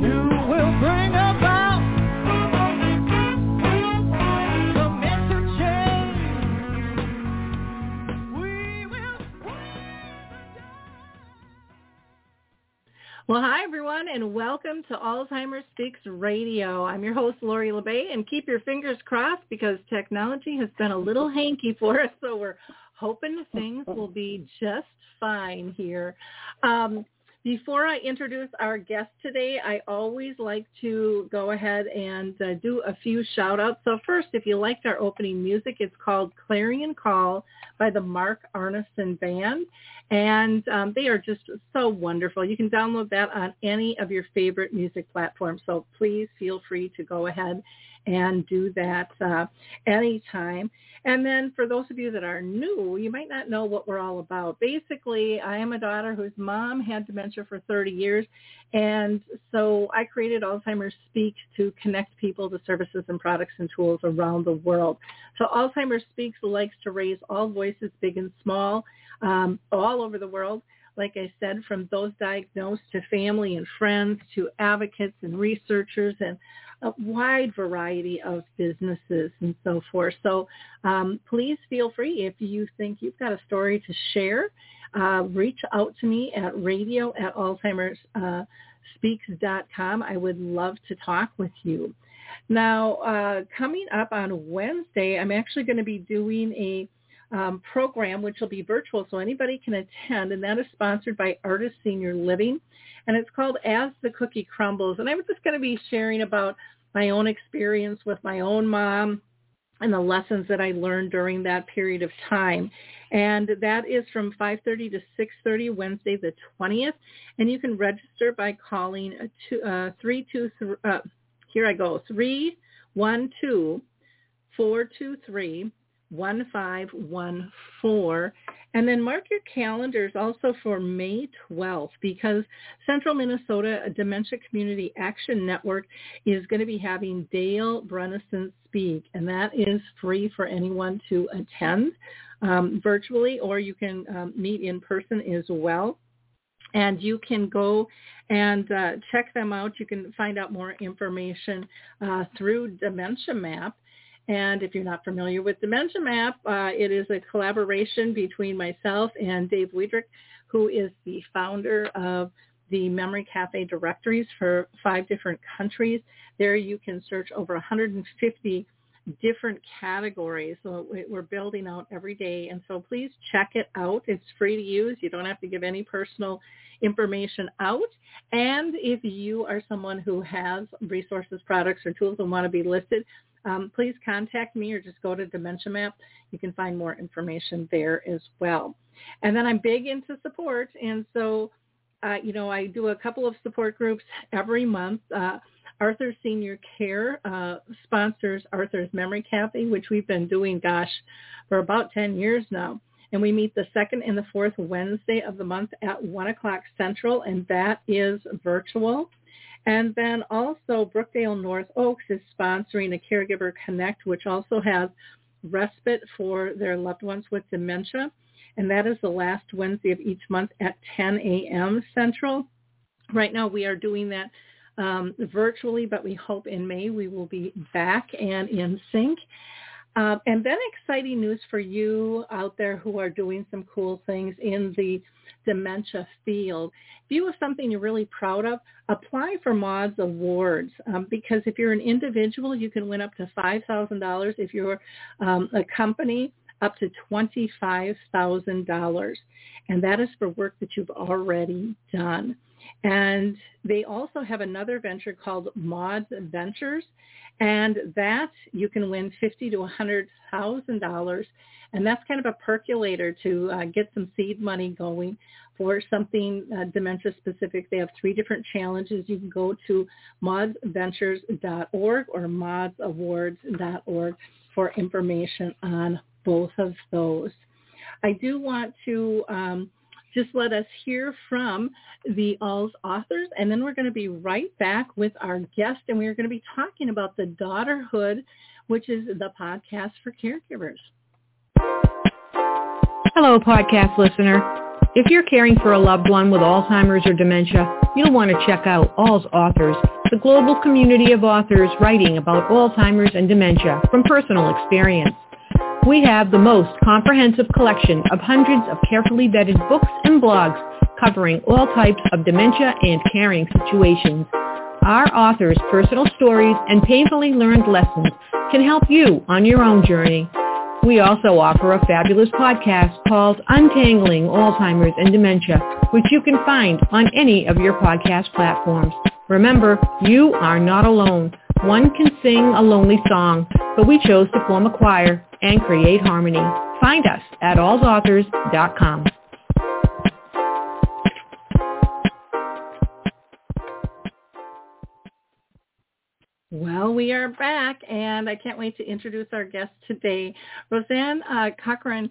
you will bring about. Well, hi, everyone, and welcome to Alzheimer's Speaks Radio. I'm your host, Lori La Bey, and keep your fingers crossed because technology has been a little hanky for us, so we're hoping things will be just fine here. Before I introduce our guest today, I always like to go ahead and do a few shout-outs. So first, if you liked our opening music, it's called Clarion Call by the Mark Arneson Band. And they are just so wonderful. You can download that on any of your favorite music platforms. So please feel free to go ahead and do that anytime. And then for those of you that are new, you might not know what we're all about. Basically, I am a daughter whose mom had dementia for 30 years. And so I created Alzheimer's Speaks to connect people to services and products and tools around the world. So Alzheimer's Speaks likes to raise all voices, big and small, all over the world. Like I said, from those diagnosed to family and friends to advocates and researchers and a wide variety of businesses and so forth. So please feel free if you think you've got a story to share, reach out to me at radio@alzheimersspeaks.com. I would love to talk with you. Now, coming up on Wednesday, I'm actually going to be doing a program, which will be virtual, so anybody can attend, and that is sponsored by Arthur's Senior Living, and it's called As the Cookie Crumbles. And I'm just going to be sharing about my own experience with my own mom and the lessons that I learned during that period of time. And that is from 5:30 to 6:30, Wednesday the 20th, and you can register by calling 312-423-1514. And then mark your calendars also for May 12th because Central Minnesota Dementia Community Action Network is going to be having Dale Brennison speak, and that is free for anyone to attend virtually, or you can meet in person as well. And you can go and check them out. You can find out more information through Dementia Map. And if you're not familiar with Dementia Map, it is a collaboration between myself and Dave Weidrich, who is the founder of the Memory Cafe directories for 5 different countries. There you can search over 150 different categories. So we're building out every day. And so please check it out. It's free to use. You don't have to give any personal information out. And if you are someone who has resources, products, or tools and want to be listed, please contact me or just go to Dementia Map. You can find more information there as well. And then I'm big into support. And so, I do a couple of support groups every month. Arthur's Senior Care sponsors Arthur's Memory Cafe, which we've been doing, for about 10 years now. And we meet the second and the fourth Wednesday of the month at 1 o'clock Central, and that is virtual. And then also Brookdale North Oaks is sponsoring a Caregiver Connect, which also has respite for their loved ones with dementia. And that is the last Wednesday of each month at 10 a.m. Central. Right now we are doing that virtually, but we hope in May we will be back and in sync. And then exciting news for you out there who are doing some cool things in the dementia field. If you have something you're really proud of, apply for Mods Awards because if you're an individual, you can win up to $5,000. If you're a company, up to $25,000. And that is for work that you've already done. And they also have another venture called Mods Ventures, and that you can win $50,000 to $100,000, and that's kind of a percolator to get some seed money going for something dementia-specific. They have 3 different challenges. You can go to modsventures.org or modsawards.org for information on both of those. I do want to just let us hear from the ALZ authors, and then we're going to be right back with our guest, and we're going to be talking about the Daughterhood, which is the podcast for caregivers. Hello, podcast listener. If you're caring for a loved one with Alzheimer's or dementia, you'll want to check out ALZ Authors, the global community of authors writing about Alzheimer's and dementia from personal experience. We have the most comprehensive collection of hundreds of carefully vetted books and blogs covering all types of dementia and caring situations. Our authors' personal stories and painfully learned lessons can help you on your own journey. We also offer a fabulous podcast called Untangling Alzheimer's and Dementia, which you can find on any of your podcast platforms. Remember, you are not alone. One can sing a lonely song, but we chose to form a choir and create harmony. Find us at allsauthors.com. Well, we are back, and I can't wait to introduce our guest today. Roseanne Corcoran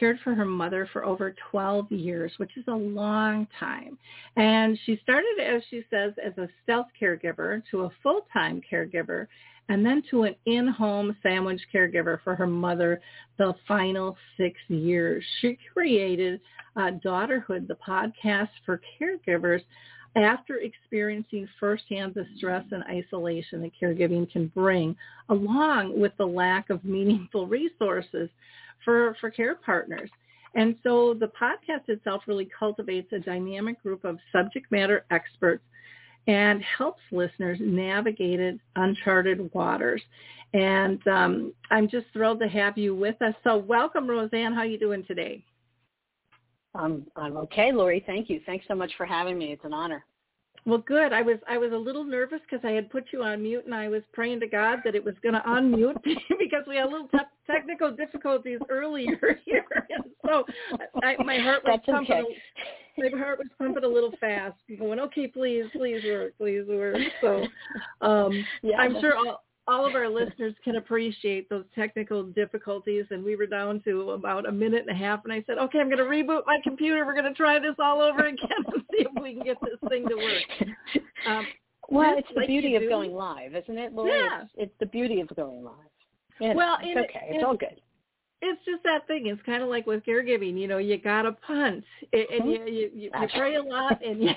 cared for her mother for over 12 years, which is a long time. And she started, as she says, as a stealth caregiver to a full-time caregiver, and then to an in-home sandwich caregiver for her mother the final 6 years. She created Daughterhood, the podcast for caregivers, after experiencing firsthand the stress and isolation that caregiving can bring, along with the lack of meaningful resources for care partners. And so the podcast itself really cultivates a dynamic group of subject matter experts and helps listeners navigate uncharted waters. And I'm just thrilled to have you with us. So welcome, Roseanne. How are you doing today? I'm okay, Lori. Thank you. Thanks so much for having me. It's an honor. Well, good. I was a little nervous because I had put you on mute, and I was praying to God that it was going to unmute because we had a little technical difficulties earlier here, and so my heart was pumping. Okay. My heart was pumping a little fast, going, "Okay, please work." So I'm sure all of our listeners can appreciate those technical difficulties, and we were down to about a minute and a half, and I said, okay, I'm going to reboot my computer. We're going to try this all over again and see if we can get this thing to work. Well, it's the beauty of going live, isn't it, Lori? Yeah. It's the beauty of going live. Yeah, well, it's okay. It's all good. It's just that thing. It's kind of like with caregiving, you got to punt, and you pray a lot, and you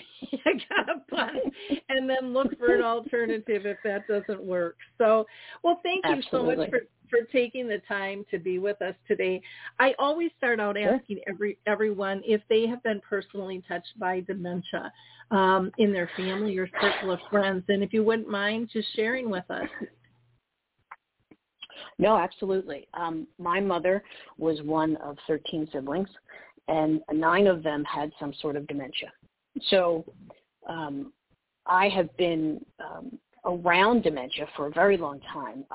got to punt, and then look for an alternative if that doesn't work. So, well, thank you so much for taking the time to be with us today. I always start out asking everyone if they have been personally touched by dementia in their family or circle of friends, and if you wouldn't mind just sharing with us. No, absolutely. My mother was one of 13 siblings, and 9 of them had some sort of dementia. So I have been around dementia for a very long time.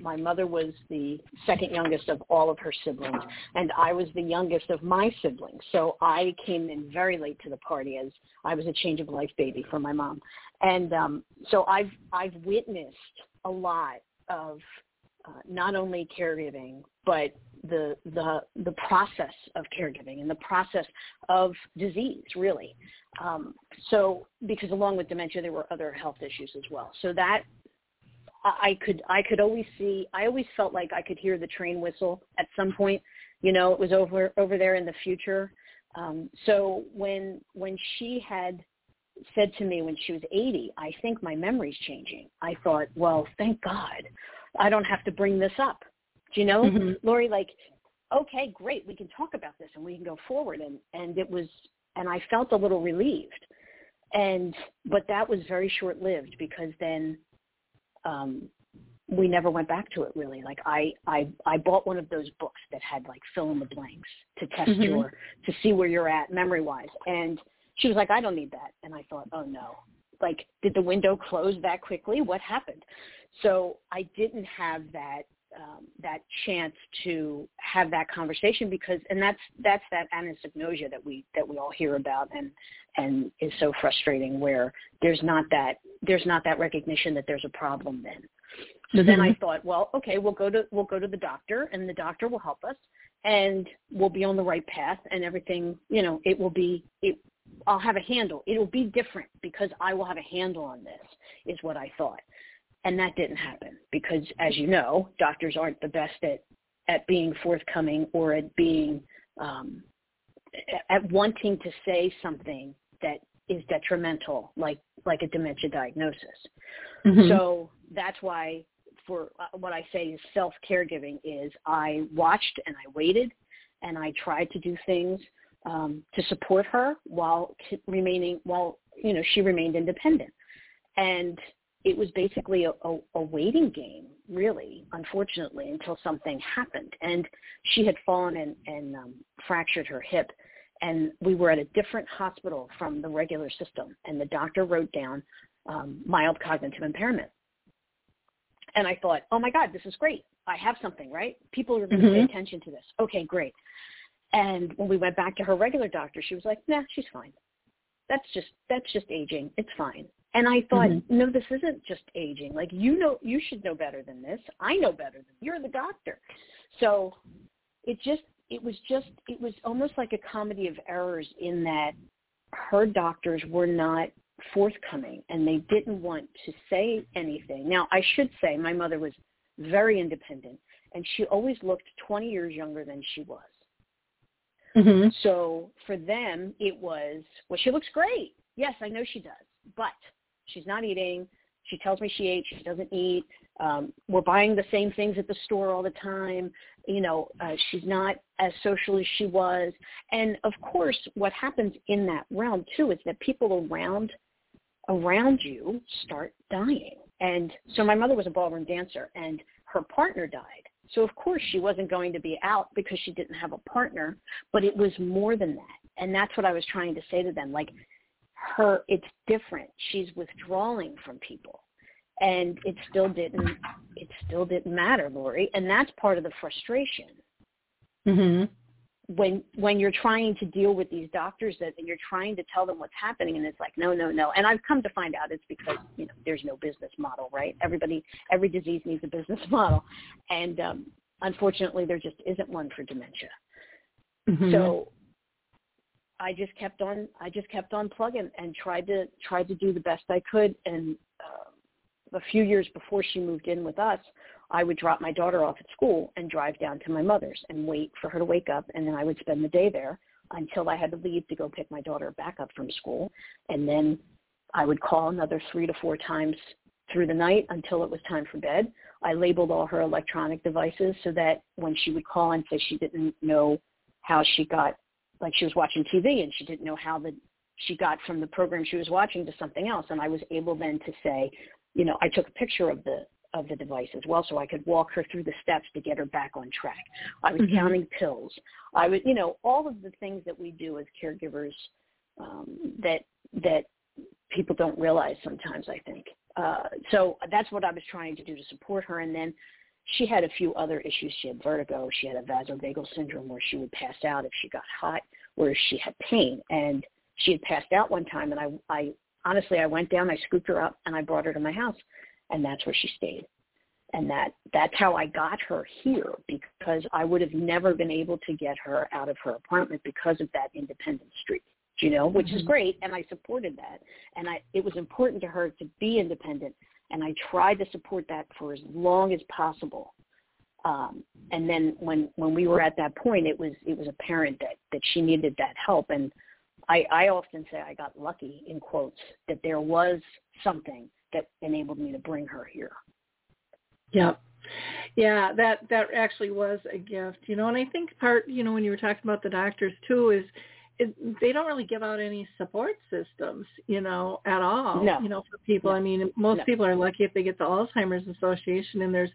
My mother was the second youngest of all of her siblings, and I was the youngest of my siblings. So I came in very late to the party, as I was a change of life baby for my mom. And so I've witnessed a lot of not only caregiving, but the process of caregiving and the process of disease, really. So, because along with dementia, there were other health issues as well. So that I could always see. I always felt like I could hear the train whistle at some point. It was over there in the future. So when she had said to me when she was 80, I think my memory's changing. I thought, well, thank God. I don't have to bring this up. Do you know, mm-hmm. Lori, like, okay, great. We can talk about this and we can go forward. And it was, and I felt a little relieved. But that was very short-lived, because then we never went back to it, really. Like I bought one of those books that had like fill in the blanks to test mm-hmm. to see where you're at memory-wise. And She was like, I don't need that. And I thought, oh, no. Like, did the window close that quickly? What happened? So I didn't have that chance to have that conversation because, and that's that anosognosia that we all hear about and is so frustrating, where there's not that recognition that there's a problem then. So mm-hmm. Then I thought, well, okay, we'll go to the doctor, and the doctor will help us, and we'll be on the right path, and everything, you know, I'll have a handle. It'll be different because I will have a handle on this, is what I thought. And that didn't happen because, as you know, doctors aren't the best at being forthcoming or at being at wanting to say something that is detrimental, like a dementia diagnosis. Mm-hmm. So that's why, for what I say is self-caregiving, is I watched and I waited and I tried to do things to support her while you know, she remained independent. And it was basically a waiting game, really, unfortunately, until something happened. And she had fallen and fractured her hip, and we were at a different hospital from the regular system, and the doctor wrote down mild cognitive impairment. And I thought, oh, my God, this is great. I have something, right? People are going to pay attention to this. Okay, great. And when we went back to her regular doctor, she was like, nah, she's fine. That's just aging. It's fine. And I thought, No, this isn't just aging. Like, you know, you should know better than this. I know better than you're the doctor. So it was almost like a comedy of errors, in that her doctors were not forthcoming and they didn't want to say anything. Now, I should say my mother was very independent, and she always looked 20 years younger than she was. Mm-hmm. So for them, it was, well, she looks great. Yes, I know she does, but she's not eating. She tells me she ate. She doesn't eat. We're buying the same things at the store all the time. You know, she's not as social as she was. And, of course, what happens in that realm, too, is that people around you start dying. And so my mother was a ballroom dancer, and her partner died. So, of course, she wasn't going to be out because she didn't have a partner, but it was more than that. And that's what I was trying to say to them. Like, it's different. She's withdrawing from people. And it still didn't matter, Lori. And that's part of the frustration. Mm-hmm. When you're trying to deal with these doctors and you're trying to tell them what's happening, and it's like, no, no, no. And I've come to find out it's because, you know, there's no business model, right? Every disease needs a business model. And unfortunately, there just isn't one for dementia. Mm-hmm. So I just kept on plugging and tried to do the best I could. And a few years before she moved in with us, I would drop my daughter off at school and drive down to my mother's and wait for her to wake up, and then I would spend the day there until I had to leave to go pick my daughter back up from school. And then I would call another 3 to 4 times through the night until it was time for bed. I labeled all her electronic devices so that when she would call and say she didn't know how she got, like she was watching TV and she didn't know how she got from the program she was watching to something else, and I was able then to say, you know, I took a picture of the device as well, so I could walk her through the steps to get her back on track. I was counting pills. I was, you know, all of the things that we do as caregivers that people don't realize sometimes, I think. So that's what I was trying to do to support her. And then she had a few other issues. She had vertigo. She had a vasovagal syndrome where she would pass out if she got hot, or if she had pain. And she had passed out one time, and I honestly went down, I scooped her up, and I brought her to my house. And that's where she stayed. And that's how I got her here, because I would have never been able to get her out of her apartment because of that independent streak, you know, which is great. And I supported that. And it was important to her to be independent. And I tried to support that for as long as possible. And then when we were at that point, it was apparent that she needed that help. And I often say I got lucky, in quotes, that there was something that enabled me to bring her here. Yeah. Yeah, that actually was a gift, you know. And I think part, you know, when you were talking about the doctors too, is they don't really give out any support systems, you know, at all, no. You know, for people. No. I mean, most people are lucky if they get the Alzheimer's Association, and there's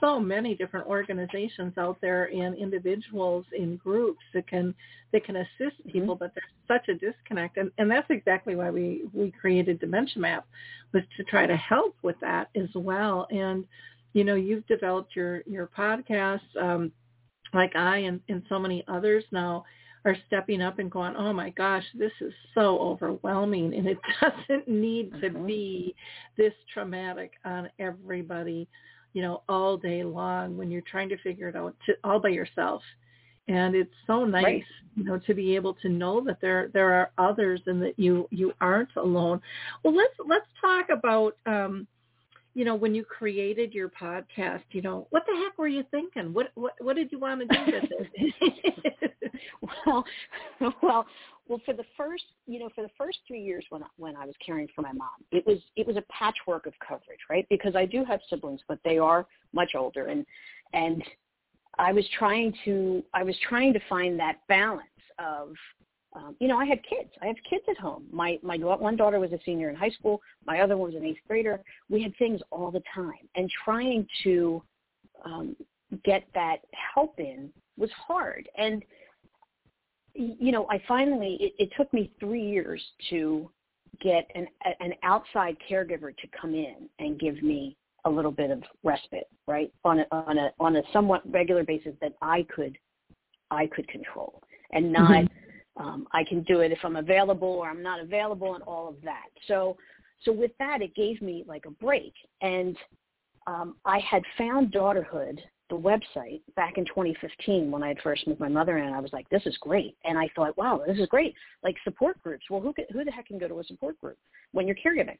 so many different organizations out there and individuals in groups that can assist people, but there's such a disconnect. And that's exactly why we created Dementia Map, was to try to help with that as well. And, you know, you've developed your podcast, like I and so many others now are stepping up and going, oh my gosh, this is so overwhelming, and it doesn't need to be this traumatic on everybody, you know, all day long when you're trying to figure it out all by yourself. And it's so nice, right, you know, to be able to know that there are others and that you aren't alone. Well, let's talk about, you know, when you created your podcast, you know, what the heck were you thinking? What did you want to do with it? Well, for the first 3 years when I was caring for my mom, it was a patchwork of coverage, right? Because I do have siblings, but they are much older, and I was trying to find that balance of, you know, I had kids. I have kids at home. My one daughter was a senior in high school. My other one was an eighth grader. We had things all the time, and trying to get that help in was hard. And, you know, I finally, it took me 3 years to get an outside caregiver to come in and give me a little bit of respite, right, on a somewhat regular basis that I could control, and not I can do it if I'm available or I'm not available and all of that. So with that, it gave me like a break. And I had found Daughterhood, the website, back in 2015 when I had first moved my mother in. I was like, this is great. And I thought, wow, this is great. Like support groups. Well, who the heck can go to a support group when you're caregiving?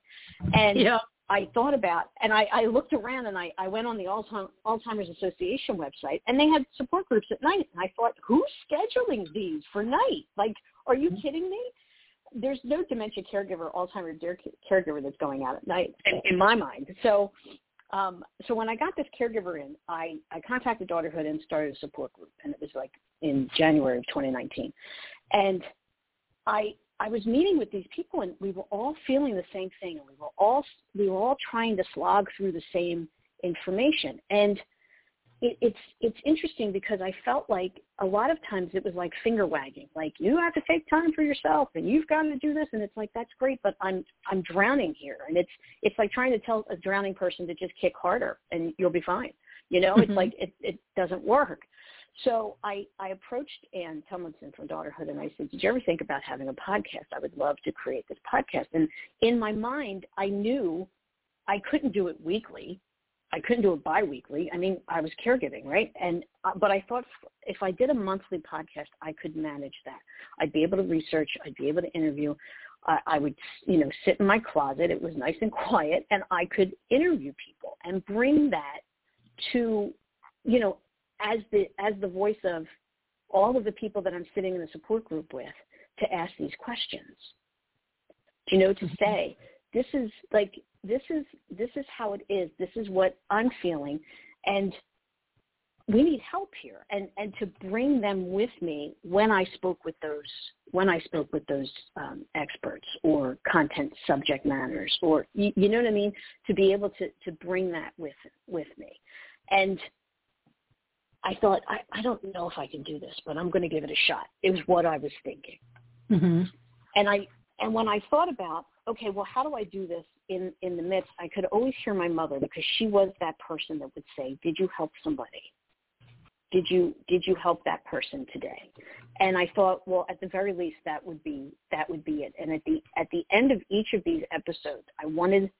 And yeah. I thought about, and I looked around, and I went on the Alzheimer's Association website, and they had support groups at night. And I thought, who's scheduling these for night? Like, are you kidding me? There's no dementia caregiver, Alzheimer's caregiver that's going out at night in my mind. So when I got this caregiver in, I contacted Daughterhood and started a support group, and it was like in January of 2019. And I was meeting with these people, and we were all feeling the same thing, and we were all trying to slog through the same information. And it's interesting because I felt like a lot of times it was like finger wagging, like you have to take time for yourself and you've got to do this, and it's like, that's great, but I'm drowning here, and it's like trying to tell a drowning person to just kick harder and you'll be fine, you know. It's like it doesn't work. So I approached Anne Tumlinson from Daughterhood, and I said, did you ever think about having a podcast? I would love to create this podcast. And in my mind, I knew I couldn't do it weekly. I couldn't do it biweekly. I mean, I was caregiving, right? And but I thought if I did a monthly podcast, I could manage that. I'd be able to research. I'd be able to interview. I would, you know, sit in my closet. It was nice and quiet, and I could interview people and bring that to, you know, as the voice of all of the people that I'm sitting in the support group with, to ask these questions. You know, to say, this is like, this is how it is. This is what I'm feeling, and we need help here. And to bring them with me when I spoke with those experts or content subject matters, or you know what I mean, to be able to bring that with me. And I thought, I don't know if I can do this, but I'm going to give it a shot. It was what I was thinking. And when I thought about, okay, well, how do I do this in the midst? I could always hear my mother, because she was that person that would say, did you help somebody? Did you help that person today? And I thought, well, at the very least, that would be it. And at the end of each of these episodes, I wanted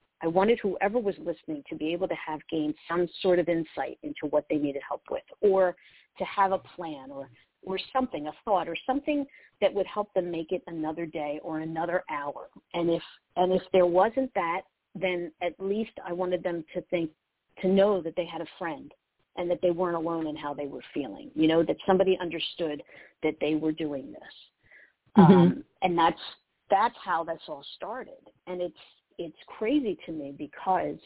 whoever was listening to be able to have gained some sort of insight into what they needed help with, or to have a plan or something, a thought, or something that would help them make it another day or another hour. And if there wasn't that, then at least I wanted them to know that they had a friend and that they weren't alone in how they were feeling, you know, that somebody understood that they were doing this. And that's how this all started. And it's crazy to me because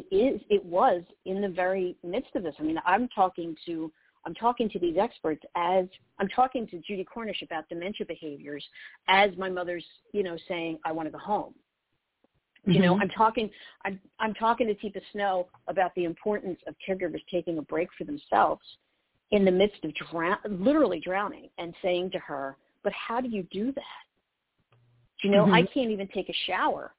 it was in the very midst of this. I mean, I'm talking to these experts as I'm talking to Judy Cornish about dementia behaviors, as my mother's, you know, saying, I want to go home. Mm-hmm. You know, I'm talking to Teepa Snow about the importance of caregivers taking a break for themselves in the midst of literally drowning, and saying to her, but how do you do that? You know, mm-hmm. I can't even take a shower.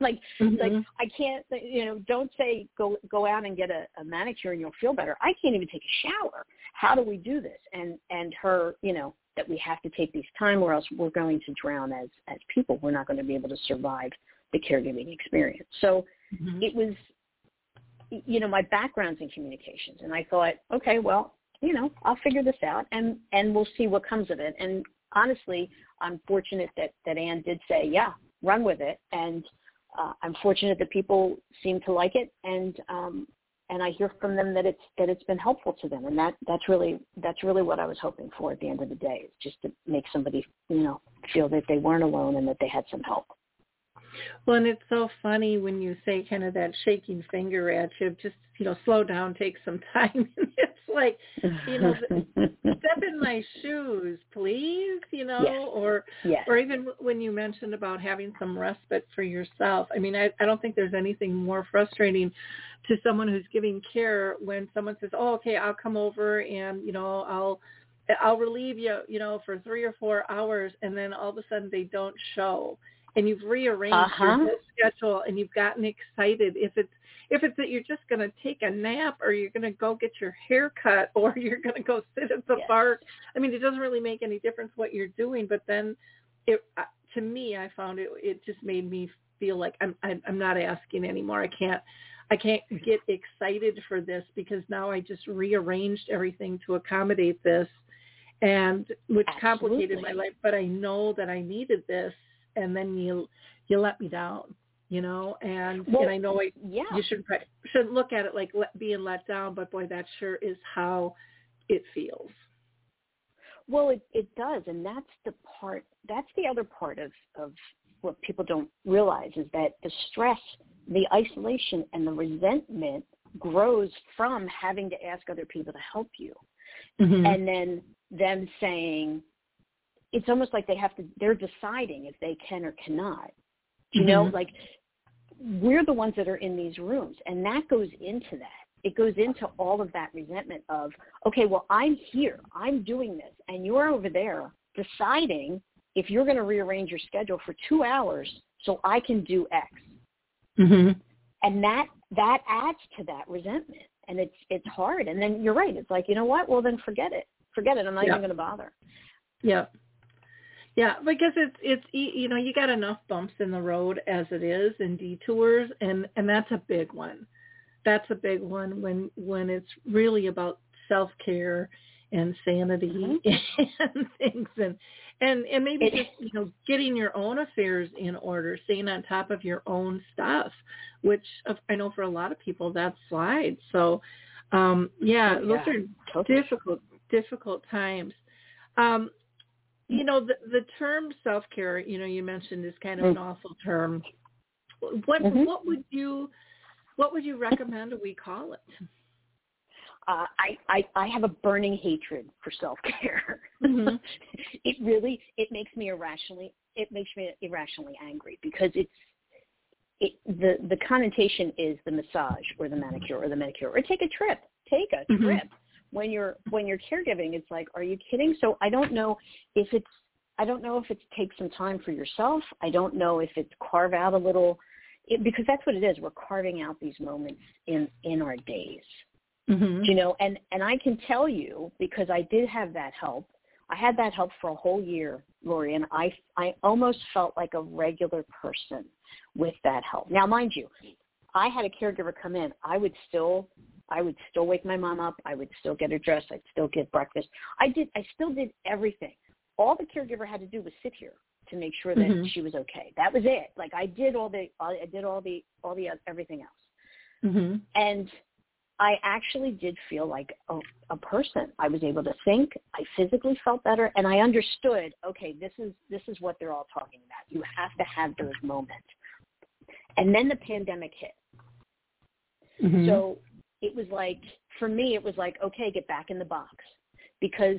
Like, mm-hmm. like I can't, you know, don't say go out and get a manicure and you'll feel better. I can't even take a shower. How do we do this? And her, you know, that we have to take these time or else we're going to drown as people. We're not going to be able to survive the caregiving experience. So mm-hmm. it was, you know, my background's in communications. And I thought, okay, well, you know, I'll figure this out and we'll see what comes of it. And honestly, I'm fortunate that Anne did say, yeah, run with it. And I'm fortunate that people seem to like it. And I hear from them that it's been helpful to them. And that's really what I was hoping for at the end of the day, is just to make somebody, you know, feel that they weren't alone and that they had some help. Well, and it's so funny when you say kind of that shaking finger at you, just, you know, slow down, take some time. It's like, you know, step in my shoes, please, you know, yes. Or even when you mentioned about having some respite for yourself. I mean, I don't think there's anything more frustrating to someone who's giving care when someone says, oh, okay, I'll come over and, you know, I'll relieve you, you know, for 3 or 4 hours. And then all of a sudden they don't show. And you've rearranged uh-huh. your whole schedule, and you've gotten excited. If it's that you're just going to take a nap, or you're going to go get your hair cut, or you're going to go sit at the yes. park. I mean, it doesn't really make any difference what you're doing. But then, to me, I found it just made me feel like I'm not asking anymore. I can't get excited for this, because now I just rearranged everything to accommodate this, and which Absolutely. Complicated my life. But I know that I needed this. And then you let me down, you know, and I know you shouldn't look at it like being let down, but boy, that sure is how it feels. Well, it does, and that's the other part of what people don't realize, is that the stress, the isolation, and the resentment grows from having to ask other people to help you, mm-hmm. and then them saying. It's almost like they're deciding if they can or cannot, you mm-hmm. know, like we're the ones that are in these rooms, and that goes into that. It goes into all of that resentment of, okay, well, I'm here, I'm doing this, and you're over there deciding if you're going to rearrange your schedule for 2 hours so I can do X. Mm-hmm. And that adds to that resentment, and it's hard. And then you're right. It's like, you know what? Well, then forget it. I'm not even going to bother. Yeah. Yeah, because it's you know, you got enough bumps in the road as it is, and detours, and that's a big one. That's a big one when it's really about self-care and sanity mm-hmm. and things, and maybe just, you know, getting your own affairs in order, staying on top of your own stuff, which I know for a lot of people that slides. So, those are totally. difficult times. You know, the term self-care, you know, you mentioned is kind of an awful term. What would you recommend we call it? I have a burning hatred for self-care. Mm-hmm. It makes me irrationally angry, because the connotation is the massage or the manicure or the pedicure, or take a trip. Mm-hmm. When you're caregiving, it's like, are you kidding? So I don't know if it's take some time for yourself. I don't know if it's carve out a little, because that's what it is. We're carving out these moments in our days, mm-hmm. you know, and I can tell you, because I did have that help. I had that help for a whole year, Lori, and I almost felt like a regular person with that help. Now, mind you, I had a caregiver come in. I would still wake my mom up. I would still get her dressed. I'd still get breakfast. I still did everything. All the caregiver had to do was sit here to make sure that mm-hmm. she was okay. That was it. Like I did all the everything else. Mm-hmm. And I actually did feel like a person. I was able to think. I physically felt better, and I understood, okay, this is what they're all talking about. You have to have those moments. And then the pandemic hit. Mm-hmm. So it was like, for me, it was like, okay, get back in the box, because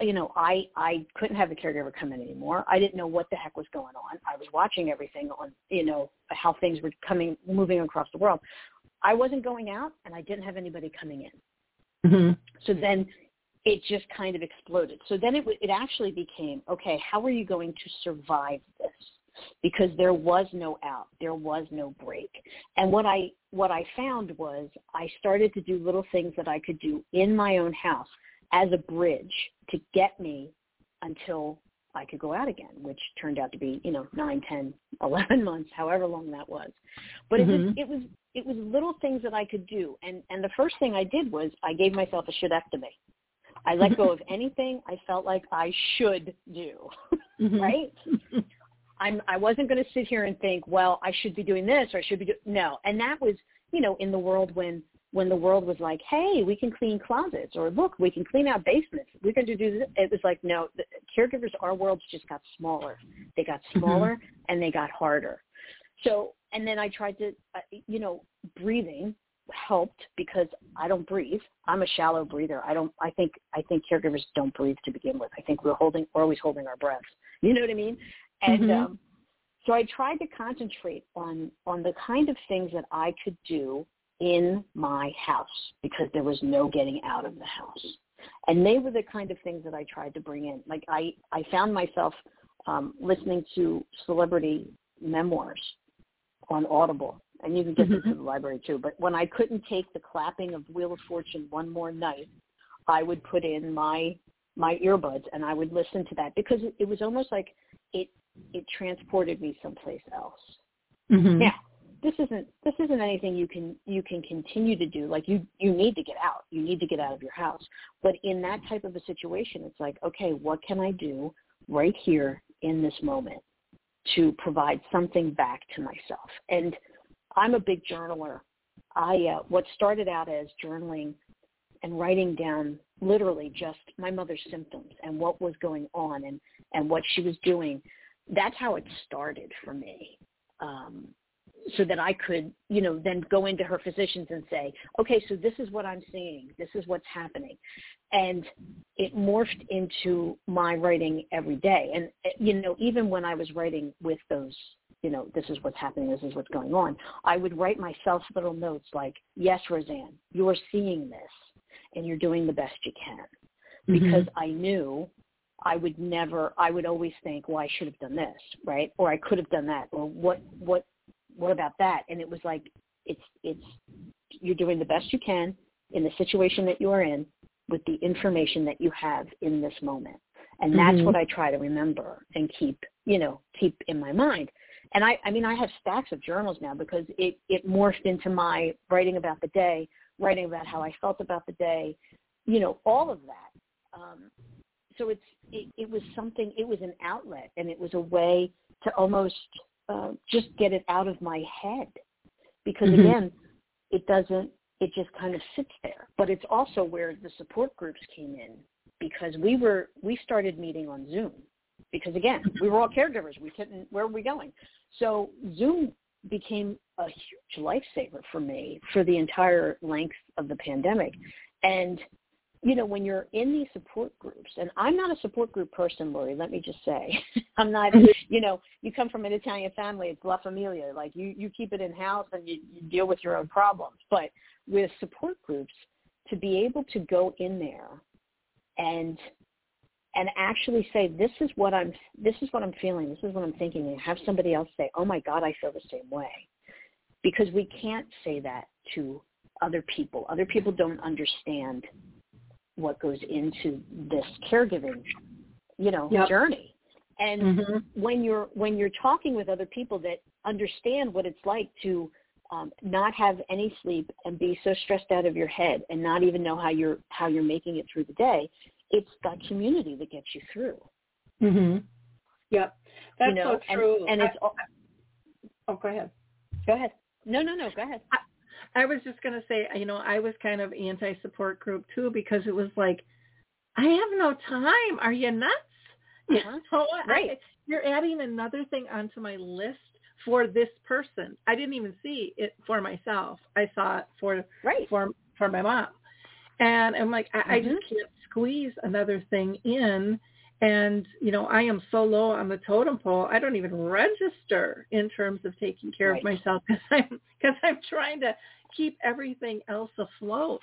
you know, I couldn't have the caregiver come in anymore. I didn't know what the heck was going on. I was watching everything on, you know, how things were moving across the world. I wasn't going out, and I didn't have anybody coming in. Mm-hmm. So then it just kind of exploded. So then it actually became, okay, how are you going to survive this? Because there was no out, there was no break. And what I found was I started to do little things that I could do in my own house as a bridge to get me until I could go out again, which turned out to be, you know, 9, 10, 11 months, however long that was. But mm-hmm. it was little things that I could do. And the first thing I did was I gave myself a shouldectomy. I let go of anything I felt like I should do, mm-hmm. right? I wasn't going to sit here and think, well, I should be doing this or I should be doing, no. And that was, you know, in the world when the world was like, hey, we can clean closets, or look, we can clean out basements. We're going to do this. It was like, no, the caregivers, our worlds just got smaller. They got smaller mm-hmm. and they got harder. So, and then I tried to, you know, breathing helped because I don't breathe. I'm a shallow breather. I think caregivers don't breathe to begin with. I think we're always holding our breath. You know what I mean? And mm-hmm. So I tried to concentrate on the kind of things that I could do in my house because there was no getting out of the house. And they were the kind of things that I tried to bring in. Like I found myself listening to celebrity memoirs on Audible. And you can get mm-hmm. this in the library too. But when I couldn't take the clapping of Wheel of Fortune one more night, I would put in my earbuds and I would listen to that because it was almost like it transported me someplace else. Mm-hmm. Now, this isn't anything you can continue to do. Like you need to get out. You need to get out of your house. But in that type of a situation, it's like, okay, what can I do right here in this moment to provide something back to myself? And I'm a big journaler. I what started out as journaling and writing down literally just my mother's symptoms and what was going on and what she was doing. That's how it started for me. So that I could, you know, then go into her physicians and say, okay, so this is what I'm seeing. This is what's happening. And it morphed into my writing every day. And, you know, even when I was writing with those, you know, this is what's happening, this is what's going on, I would write myself little notes like, yes, Roseanne, you're seeing this and you're doing the best you can. Because mm-hmm. I knew I would always think, well, I should have done this, right? Or I could have done that. Or what about that? And it was like, it's you're doing the best you can in the situation that you are in with the information that you have in this moment. And that's mm-hmm. what I try to remember and keep in my mind. And I mean, I have stacks of journals now because it morphed into my writing about the day, writing about how I felt about the day, you know, all of that. So it was something, it was an outlet, and it was a way to almost just get it out of my head because, mm-hmm. again, it just kind of sits there. But it's also where the support groups came in because we started meeting on Zoom because, again, we were all caregivers. We couldn't, where were we going? So Zoom became a huge lifesaver for me for the entire length of the pandemic. And you know, when you're in these support groups, and I'm not a support group person, Lori, let me just say. I'm not, you know, you come from an Italian family, it's La Familia. Like, you keep it in-house and you deal with your own problems. But with support groups, to be able to go in there and actually say, this is what I'm feeling, this is what I'm thinking, and have somebody else say, oh, my God, I feel the same way. Because we can't say that to other people. Other people don't understand what goes into this caregiving, you know, yep. journey. And mm-hmm. when you're talking with other people that understand what it's like to not have any sleep and be so stressed out of your head and not even know how you're making it through the day, it's that community that gets you through. Mm-hmm. Yep. That's, you know, so true. And it's oh, go ahead. Go ahead. No, go ahead. I was just going to say, you know, I was kind of anti-support group too because it was like, I have no time. Are you nuts? Uh-huh. So right. You're adding another thing onto my list for this person. I didn't even see it for myself. I saw it for my mom. And I'm like, I just can't squeeze another thing in. And, you know, I am so low on the totem pole, I don't even register in terms of taking care of myself, because I'm trying to keep everything else afloat,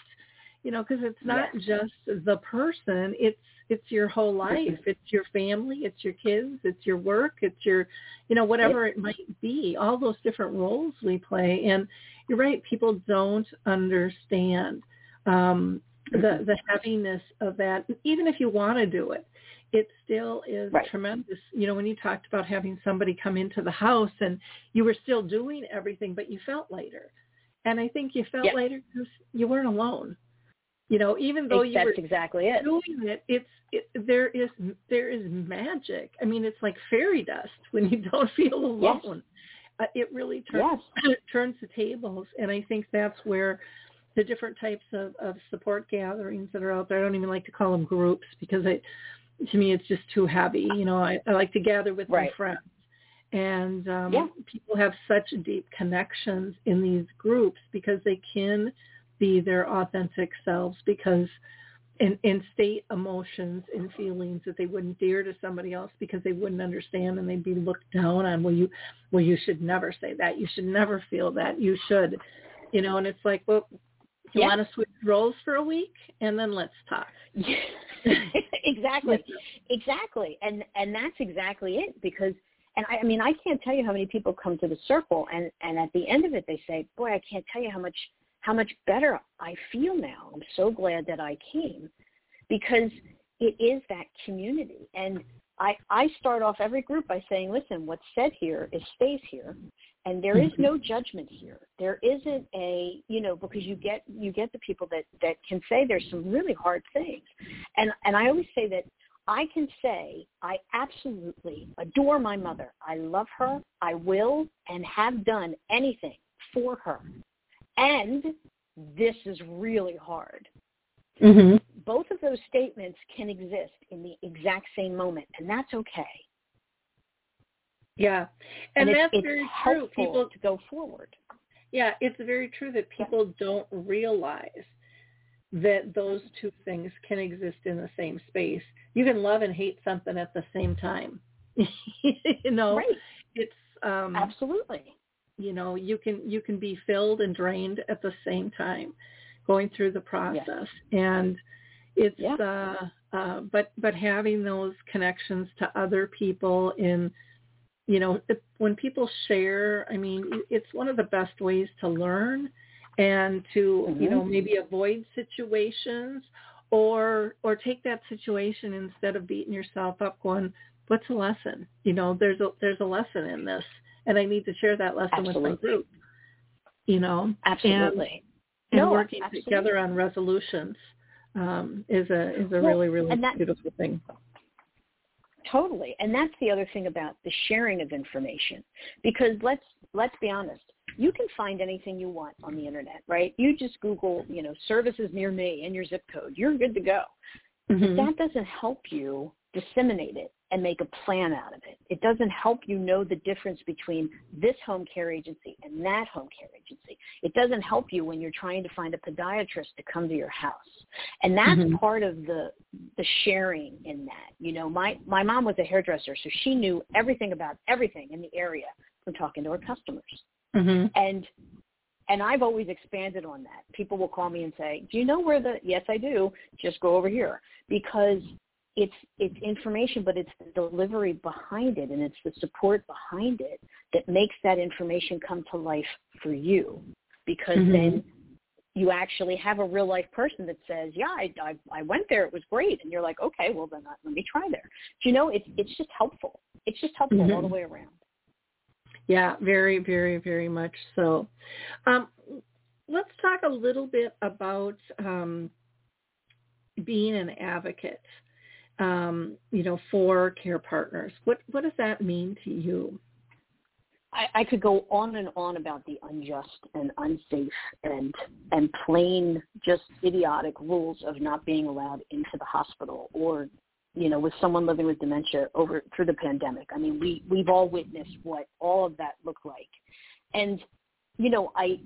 you know, because it's not just the person. It's your whole life. It's your family. It's your kids. It's your work. It's your, you know, whatever it might be, all those different roles we play. And you're right, people don't understand the heaviness of that, even if you want to do it. It still is tremendous. You know, when you talked about having somebody come into the house and you were still doing everything, but you felt lighter. And I think you felt lighter because you weren't alone. You know, even though you were doing it, there is magic. I mean, it's like fairy dust when you don't feel alone. It really turns the tables. And I think that's where the different types of support gatherings that are out there, I don't even like to call them groups because to me, it's just too heavy. You know, I like to gather with my friends. And people have such deep connections in these groups because they can be their authentic selves because and state emotions and feelings that they wouldn't dare to somebody else because they wouldn't understand and they'd be looked down on. Well, you should never say that. You should never feel that. You should, you know, and it's like, well, you want to switch roles for a week and then let's talk. Exactly. And that's exactly it, because, and I mean, I can't tell you how many people come to the circle and at the end of it, they say, boy, I can't tell you how much better I feel now. I'm so glad that I came, because it is that community. And I start off every group by saying, listen, what's said here is stays here. And there is no judgment here. There isn't a, you know, because you get the people that can say there's some really hard things. And I always say that I can say I absolutely adore my mother. I love her. I will and have done anything for her. And this is really hard. Mm-hmm. Both of those statements can exist in the exact same moment, and that's okay. Yeah, and that's very true. People to go forward. Yeah, it's very true that people don't realize that those two things can exist in the same space. You can love and hate something at the same time. You know, it's absolutely. You know, you can be filled and drained at the same time, going through the process, and it's but having those connections to other people in. You know, when people share, I mean, it's one of the best ways to learn and to, you know, maybe avoid situations or take that situation instead of beating yourself up going, what's a lesson? You know, there's a lesson in this, and I need to share that lesson with my group, you know. Absolutely. And working together on resolutions is a really, really beautiful thing. Totally. And that's the other thing about the sharing of information, because let's be honest, you can find anything you want on the internet, right? You just Google, you know, services near me and your zip code. You're good to go. Mm-hmm. But that doesn't help you disseminate it and make a plan out of it. It doesn't help you know the difference between this home care agency and that home care agency. It doesn't help you when you're trying to find a podiatrist to come to your house. And that's part of the sharing in that. You know, my mom was a hairdresser, so she knew everything about everything in the area from talking to her customers. Mm-hmm. And I've always expanded on that. People will call me and say, do you know where yes, I do, just go over here, because it's information, but it's the delivery behind it and it's the support behind it that makes that information come to life for you, because then you actually have a real life person that says, yeah, I went there, it was great. And you're like, okay, well then let me try there. Do you know, it's just helpful. It's just helpful all the way around. Yeah, very, very, very much so. Let's talk a little bit about being an advocate. You know, for care partners. What does that mean to you? I could go on and on about the unjust and unsafe and plain, just idiotic rules of not being allowed into the hospital or, you know, with someone living with dementia over through the pandemic. I mean, we've all witnessed what all of that looked like. And, you know, I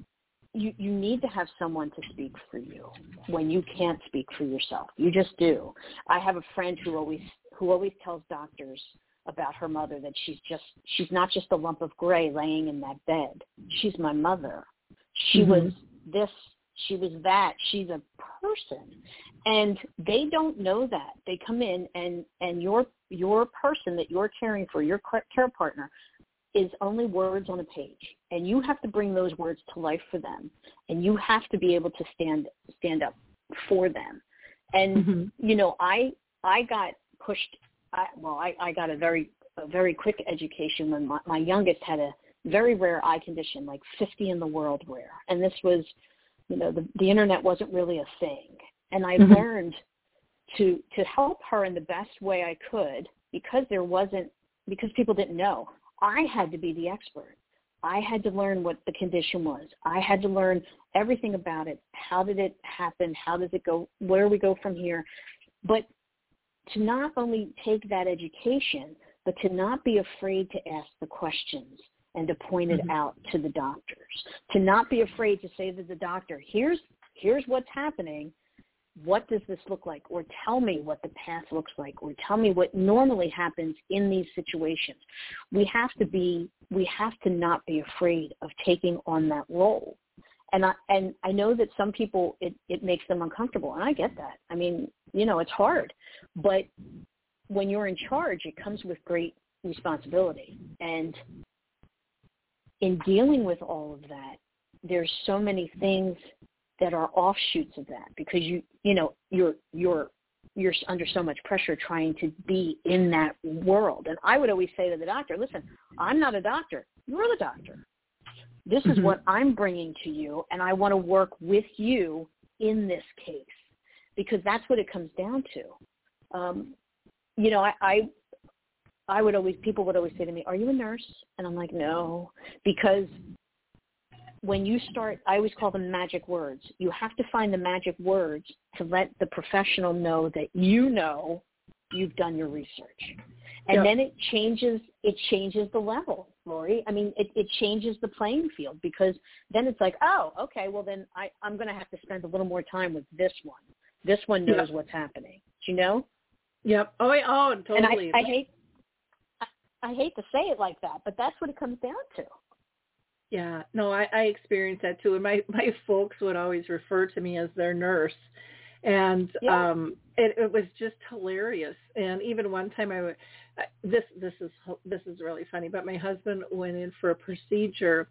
you need to have someone to speak for you when you can't speak for yourself. You just do. I have a friend who always tells doctors about her mother that she's not just a lump of gray laying in that bed. She's my mother. She was this. She was that. She's a person. And they don't know that. They come in and your person that you're caring for, your care partner, is only words on a page. And you have to bring those words to life for them. And you have to be able to stand up for them. And, you know, I got pushed. I got a very quick education when my youngest had a very rare eye condition, like 50 in the world rare. And this was, you know, the internet wasn't really a thing. And I learned to help her in the best way I could because people didn't know. I had to be the expert. I had to learn what the condition was. I had to learn everything about it. How did it happen? How does it go? Where do we go from here? But to not only take that education, but to not be afraid to ask the questions and to point it out to the doctors, to not be afraid to say to the doctor, here's what's happening. What does this look like? Or tell me what the path looks like, or tell me what normally happens in these situations. We have to not be afraid of taking on that role. And I know that some people, it makes them uncomfortable, and I get that. I mean, you know, it's hard. But when you're in charge, it comes with great responsibility. And in dealing with all of that, there's so many things that are offshoots of that, because you're under so much pressure trying to be in that world. And I would always say to the doctor, listen, I'm not a doctor. You're the doctor. This is what I'm bringing to you, and I want to work with you in this case, because that's what it comes down to. You know, I would always, people would always say to me, are you a nurse? And I'm like, no, because when you start, I always call them magic words. You have to find the magic words to let the professional know that you know you've done your research. And then it changes the level, Lori. I mean, it changes the playing field, because then it's like, oh, okay, well then I'm going to have to spend a little more time with this one. This one knows what's happening. Do you know? Yep. Oh, totally. And I hate to say it like that, but that's what it comes down to. Yeah, no, I experienced that too. And my folks would always refer to me as their nurse. And it was just hilarious. And even one time this is really funny, but my husband went in for a procedure,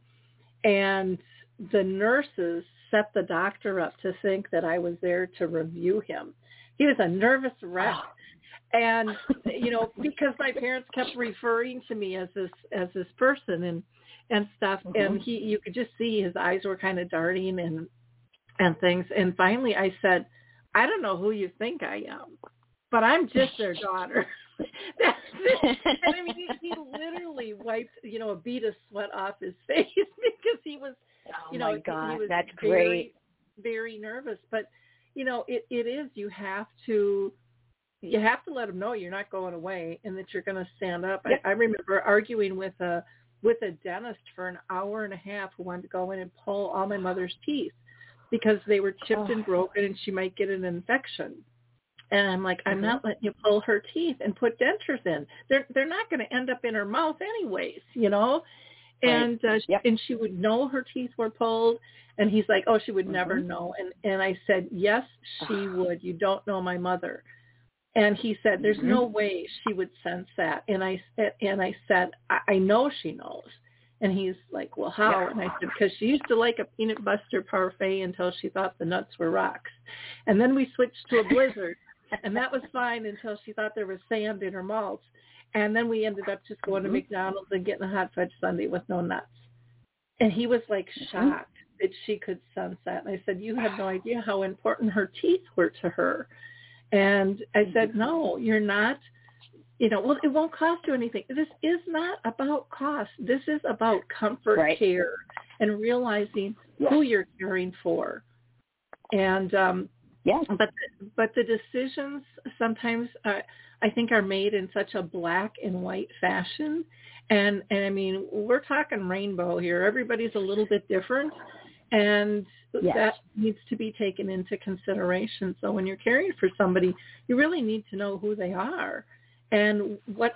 and the nurses set the doctor up to think that I was there to review him. He was a nervous wreck. Oh. And, you know, because my parents kept referring to me as this person and stuff. And you could just see his eyes were kind of darting and things. And finally I said, I don't know who you think I am, but I'm just their daughter. That's it. And I mean, he literally wiped, you know, a bead of sweat off his face, because he was, you know, he was that's very, very nervous. But, you know, it is, you have to let them know you're not going away and that you're going to stand up. Yep. I remember arguing with a dentist for an hour and a half who wanted to go in and pull all my mother's teeth because they were chipped and broken and she might get an infection. And I'm like, I'm not letting you pull her teeth and put dentures in. They're not going to end up in her mouth anyways, you know? And and she would know her teeth were pulled. And he's like, oh, she would never know. And I said, yes, she would. You don't know my mother. And he said, there's no way she would sense that. And I said, I know she knows. And he's like, well, how? Yeah. And I said, because she used to like a peanut butter parfait until she thought the nuts were rocks. And then we switched to a blizzard. And that was fine until she thought there was sand in her mouth. And then we ended up just going to McDonald's and getting a hot fudge sundae with no nuts. And he was like shocked that she could sense that. And I said, you have no idea how important her teeth were to her. And I said, no, you're not, you know, well, it won't cost you anything. This is not about cost. This is about comfort care and realizing who you're caring for. And, but the decisions sometimes I think are made in such a black and white fashion. And I mean, we're talking rainbow here. Everybody's a little bit different. And yes, that needs to be taken into consideration. So when you're caring for somebody, you really need to know who they are and what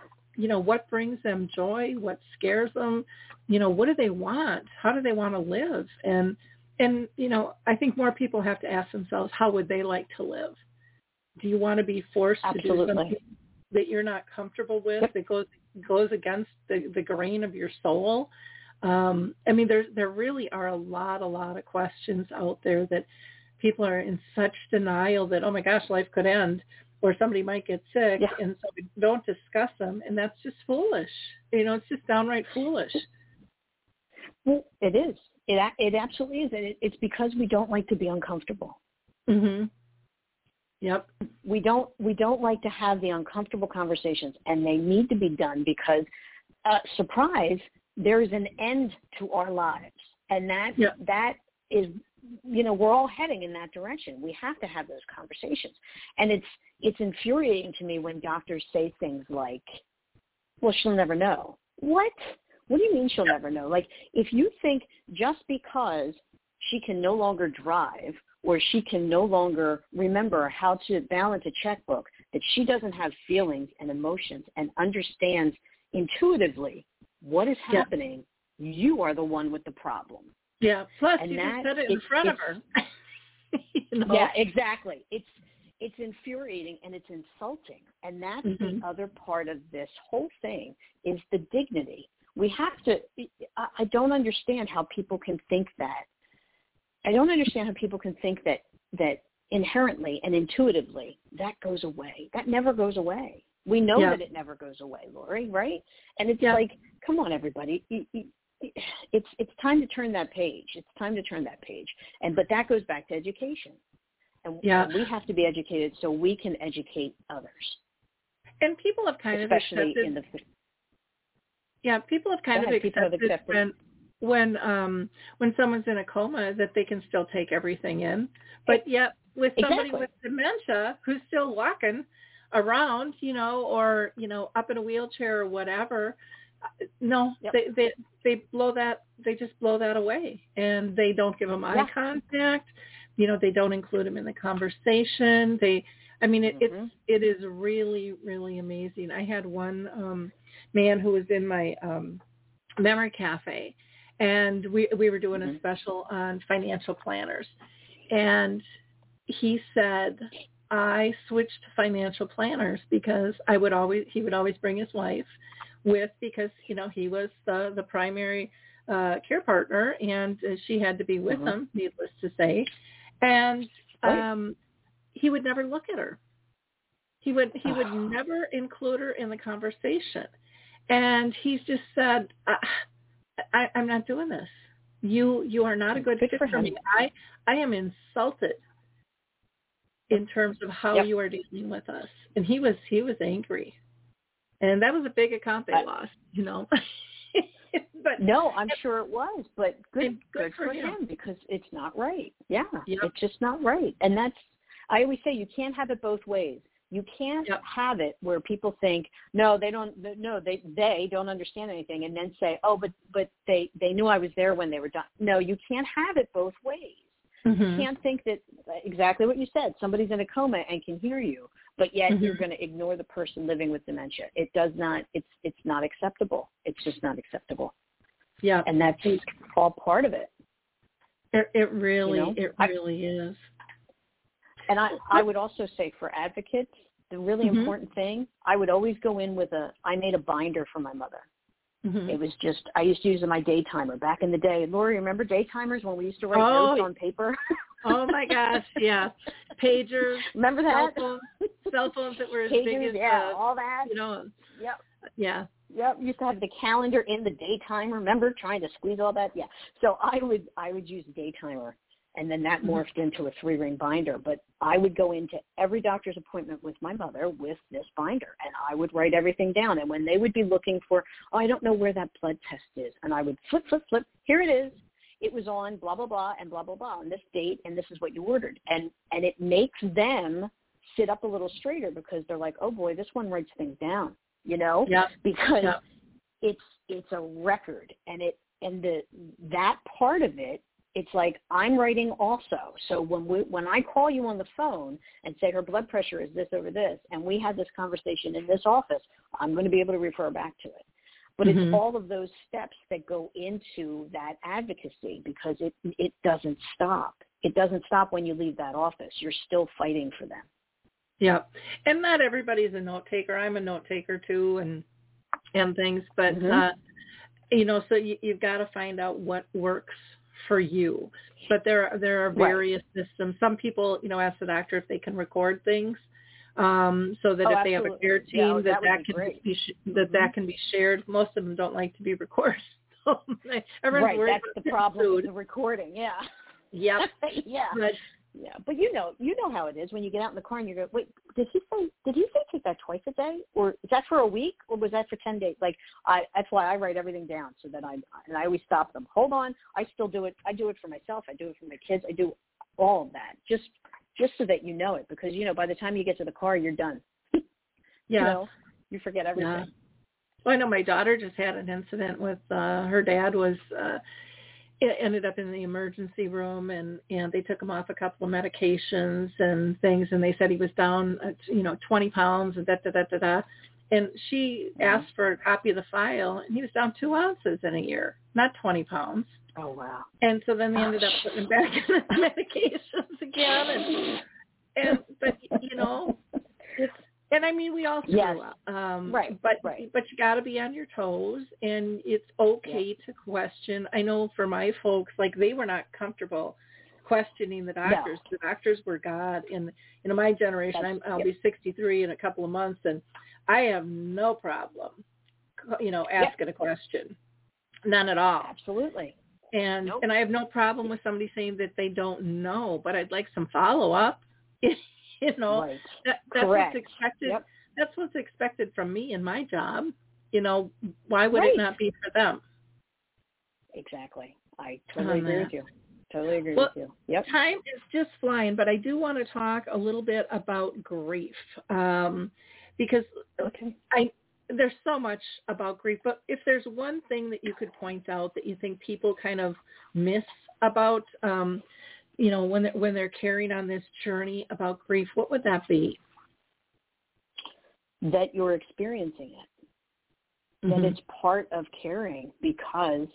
brings them joy, what scares them, what do they want? How do they want to live? And I think more people have to ask themselves, how would they like to live? Do you want to be forced Absolutely. To do something that you're not comfortable with, yep. that goes against the grain of your soul? There really are a lot of questions out there that people are in such denial that, oh my gosh, life could end or somebody might get sick. Yeah. And so we don't discuss them. And that's just foolish. It's just downright foolish. Well, it is. It absolutely is. And it's because we don't like to be uncomfortable. Mm-hmm. Yep. We don't like to have the uncomfortable conversations, and they need to be done because, surprise, there is an end to our lives, and that is, we're all heading in that direction. We have to have those conversations, and it's infuriating to me when doctors say things like, "Well, she'll never know." What? What do you mean she'll never know? Like, if you think just because she can no longer drive or she can no longer remember how to balance a checkbook, that she doesn't have feelings and emotions and understands intuitively what is happening, yeah. you are the one with the problem. Yeah, plus and you just said it in front of her. Yeah, exactly. It's infuriating and it's insulting. And that's mm-hmm. the other part of this whole thing is the dignity. We have to – I don't understand how people can think that. I don't understand how people can think that inherently and intuitively that goes away. That never goes away. We know yeah. that it never goes away, Lori, right? And it's yeah. like, come on, everybody. It's time to turn that page. It's time to turn that page. But that goes back to education. And yeah. we have to be educated so we can educate others. And people have kind especially of accepted. Yeah, people have kind of accepted when someone's in a coma that they can still take everything in. But yet with somebody exactly. with dementia who's still walking around, or, up in a wheelchair or whatever, no, yep. they blow that, they just blow that away, and they don't give them eye yeah. contact. They don't include them in the conversation. It is really, really amazing. I had one man who was in my Memory Cafe, and we were doing mm-hmm. a special on financial planners. And he said, I switched to financial planners because he would always bring his wife with because, he was the primary care partner, and she had to be with mm-hmm. him, needless to say. And he would never look at her. He would never include her in the conversation. And he just said, I'm not doing this. You are not a good fit for me. I am insulted in terms of how yep. you are dealing with us. And he was angry. And that was a big account they lost. But no, I'm sure it was, but good for him because it's not right. Yeah, yep. It's just not right. And that's, I always say you can't have it both ways. You can't yep. have it where people think, no, they don't understand anything, and then say, oh, but they knew I was there when they were done. No, you can't have it both ways. Mm-hmm. You can't think that exactly what you said, somebody's in a coma and can hear you, but yet mm-hmm. you're going to ignore the person living with dementia. It does not, it's not acceptable. It's just not acceptable. Yeah. And that's all part of it. It really is. And I would also say for advocates, the really mm-hmm. important thing, I would always go in with I made a binder for my mother. Mm-hmm. It was just, I used to use my day timer back in the day. Lori, remember day timers when we used to write notes on paper? Oh my gosh, yeah. Pagers. Remember that? Cell phones that were as big as all that. Yep. Yeah. Yep, used to have the calendar in the day timer. Remember trying to squeeze all that? Yeah. So I would use day timer. And then that morphed into a 3-ring binder. But I would go into every doctor's appointment with my mother with this binder, and I would write everything down. And when they would be looking for, I don't know where that blood test is, and I would flip, here it is. It was on blah, blah, blah, and blah, blah, blah, on this date, and this is what you ordered. And it makes them sit up a little straighter because they're like, oh, boy, this one writes things down, Yep. Because it's a record, and that part of it it's like I'm writing also. So when I call you on the phone and say her blood pressure is this over this, and we had this conversation in this office, I'm going to be able to refer back to it. But it's all of those steps that go into that advocacy, because it doesn't stop. It doesn't stop when you leave that office. You're still fighting for them. Yeah. And not everybody's a note taker. I'm a note taker too and things. But, you know, so you've got to find out what works for you. But there are various systems. Some people, you know, ask the doctor if they can record things. So that if they have a care team, that can be shared. Most of them don't like to be recorded. So right, that's the problem with the recording. Yeah. Yep. Yeah. But you know how it is when you get out in the car and you go, wait, did he say take that twice a day, or is that for a week, or was that for 10 days? Like that's why I write everything down, so that I always stop them. Hold on, I still do it. I do it for myself. I do it for my kids. I do all of that. Just so that you know it, because, you know, by the time you get to the car, you're done. Yeah. You know, you forget everything. Yeah. Well, I know my daughter just had an incident with her dad was ended up in the emergency room, and they took him off a couple of medications and things, and they said he was down, 20 pounds and da-da-da-da-da. And she asked for a copy of the file, and he was down 2 ounces in a year, not 20 pounds. Oh, wow. And so then they ended up putting him back in the medications again. But, you know, and I mean, we all screw up. Right. But you got to be on your toes, and it's okay to question. I know for my folks, like, they were not comfortable questioning the doctors. No. The doctors were God. And, you know, my generation, I'll be 63 in a couple of months, and I have no problem, you know, asking a question. None at all. Absolutely. And and I have no problem with somebody saying that they don't know, but I'd like some follow-up. You know, that's correct. What's expected. Yep. That's what's expected from me in my job. You know, why would it not be for them? Exactly. I totally agree with you. Yep. Time is just flying, but I do want to talk a little bit about grief, because there's so much about grief, but if there's one thing that you could point out that you think people kind of miss about, you know, when they're carrying on this journey about grief, what would that be? That you're experiencing it, that it's part of caring, because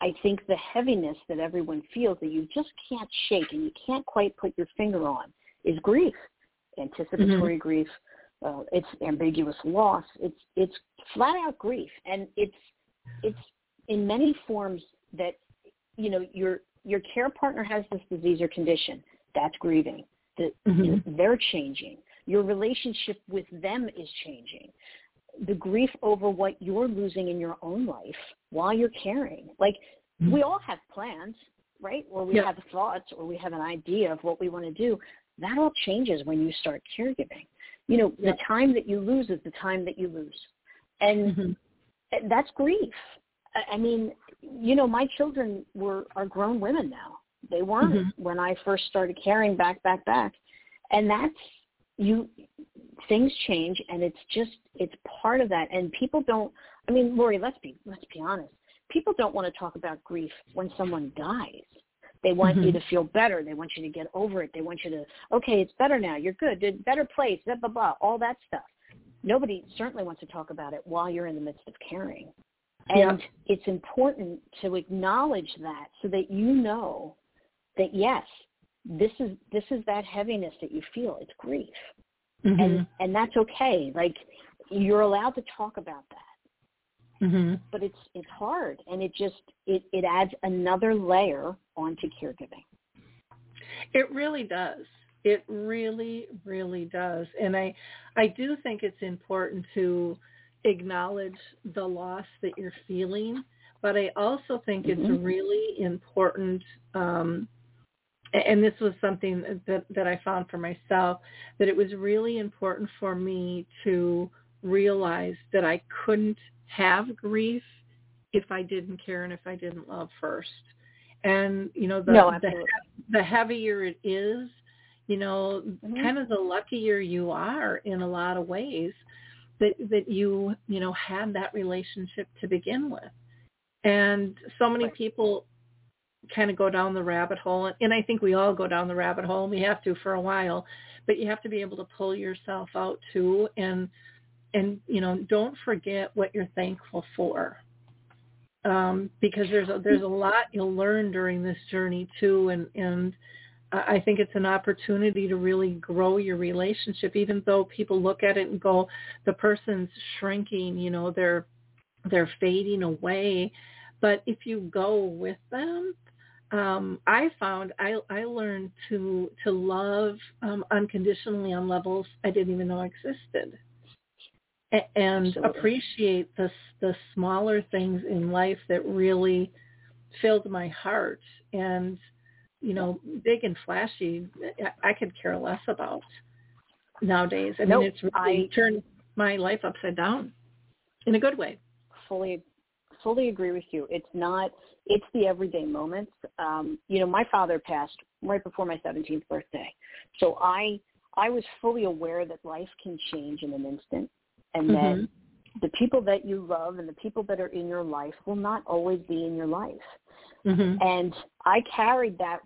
I think the heaviness that everyone feels that you just can't shake and you can't quite put your finger on is grief, anticipatory grief. It's ambiguous loss. It's flat out grief, and it's in many forms that, you know, your care partner has this disease or condition. That's grieving. They're changing. Your relationship with them is changing. The grief over what you're losing in your own life while you're caring. Like we all have plans, right? Or we have thoughts, or we have an idea of what we want to do. That all changes when you start caregiving. You know, the time that you lose is the time that you lose. And that's grief. I mean, you know, my children are grown women now. They weren't when I first started caring back. And that's, things change, and it's part of that. And people don't, I mean, Lori, let's be honest. People don't want to talk about grief when someone dies. They want you to feel better. They want you to get over it. They want you to, okay, it's better now. You're good. Better place, blah, blah, blah, all that stuff. Nobody certainly wants to talk about it while you're in the midst of caring. And it's important to acknowledge that, so that you know that, yes, this is that heaviness that you feel. It's grief. And that's okay. Like, you're allowed to talk about that. But it's hard, and it adds another layer onto caregiving. It really does. It really, really does. And I do think it's important to acknowledge the loss that you're feeling, but I also think it's really important, and this was something that I found for myself, that it was really important for me to realize that I couldn't have grief if I didn't care and if I didn't love first. And, you know, the heavier it is, you know, kind of the luckier you are in a lot of ways that you know, had that relationship to begin with. And so many people kind of go down the rabbit hole, and I think we all go down the rabbit hole, and we have to for a while, but you have to be able to pull yourself out too, and you know, don't forget what you're thankful for, because there's a lot you'll learn during this journey too, and I think it's an opportunity to really grow your relationship, even though people look at it and go, the person's shrinking, you know, they're fading away. But if you go with them, I found I learned to love unconditionally on levels I didn't even know existed, and appreciate the smaller things in life that really filled my heart, and you know, big and flashy, I could care less about nowadays. I mean, it's really turned my life upside down in a good way. Fully agree with you. It's the everyday moments. You know, my father passed right before my 17th birthday. So I was fully aware that life can change in an instant. And then the people that you love and the people that are in your life will not always be in your life. Mm-hmm. And I carried that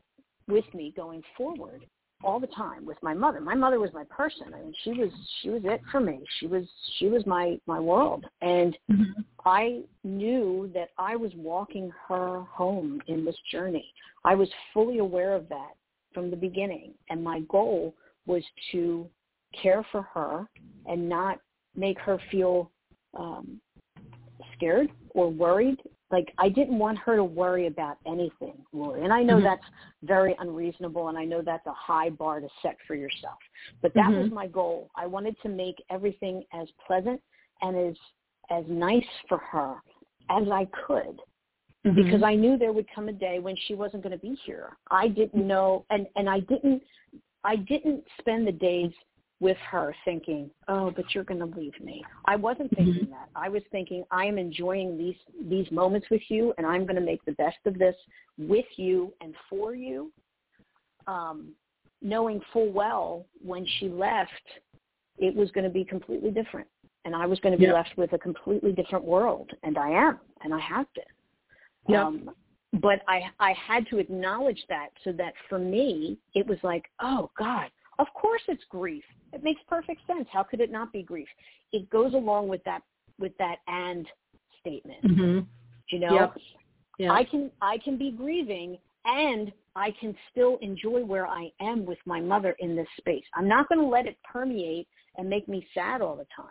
with me going forward all the time with my mother. My mother was my person. I mean, she was it for me. She was my world. And I knew that I was walking her home in this journey. I was fully aware of that from the beginning. And my goal was to care for her and not make her feel scared or worried. Like, I didn't want her to worry about anything, Lori. And I know that's very unreasonable, and I know that's a high bar to set for yourself. But that was my goal. I wanted to make everything as pleasant and as nice for her as I could, because I knew there would come a day when she wasn't going to be here. I didn't know, and I didn't spend the days with her thinking, oh, but you're going to leave me. I wasn't thinking that. I was thinking, I am enjoying these moments with you, and I'm going to make the best of this with you and for you, knowing full well when she left, it was going to be completely different, and I was going to be left with a completely different world, and I am, and I have been. But I had to acknowledge that, so that for me, it was like, oh, God, of course it's grief. It makes perfect sense. How could it not be grief? It goes along with that and statement. You know? Yep. I can be grieving, and I can still enjoy where I am with my mother in this space. I'm not going to let it permeate and make me sad all the time.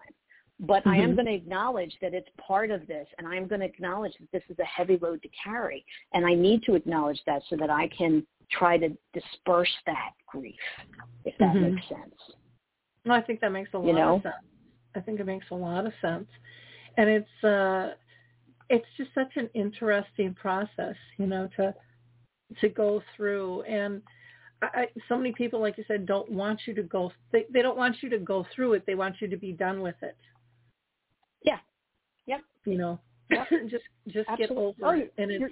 But I am going to acknowledge that it's part of this, and I am going to acknowledge that this is a heavy load to carry, and I need to acknowledge that so that I can try to disperse that grief, if that makes sense. No, I think that makes a lot of sense. I think it makes a lot of sense. And it's just such an interesting process, you know, to go through. And so many people, like you said, don't want you to go. They don't want you to go through it. They want you to be done with it. Yeah. Yep. You know, just get over it. And it's.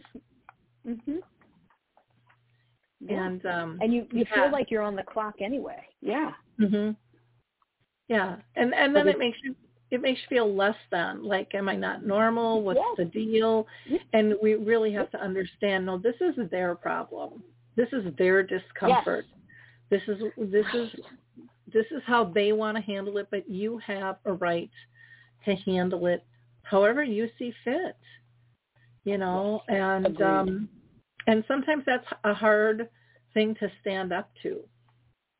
And you feel like you're on the clock anyway. Yeah. Yeah. And then it makes you feel less than, like, am I not normal? What's the deal? And we really have to understand, no, this is their problem. This is their discomfort. Yes. This is how they want to handle it, but you have a right to handle it however you see fit. You know, and sometimes that's a hard thing to stand up to,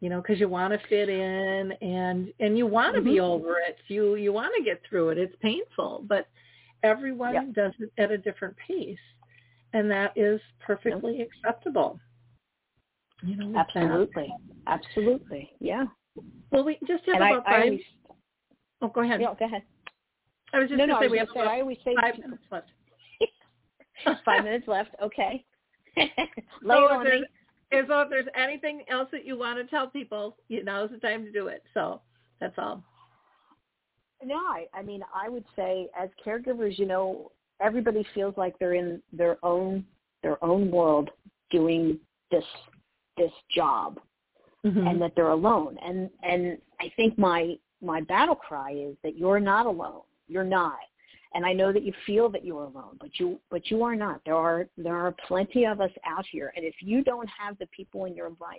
you know, because you want to fit in and you want to be over it. You want to get through it. It's painful, but everyone does it at a different pace, and that is perfectly acceptable. You know, absolutely, yeah. Well, we just have about 5 minutes. Oh, go ahead. Yeah, go ahead. I was just going to say we have about 5 minutes left. 5 minutes left. Okay. So if there's anything else that you want to tell people, now's the time to do it. So that's all. No, I mean, I would say as caregivers, you know, everybody feels like they're in their own world doing this job, and that they're alone. And I think my battle cry is that you're not alone. You're not. And I know that you feel that you're alone, but you are not. There are plenty of us out here. And if you don't have the people in your life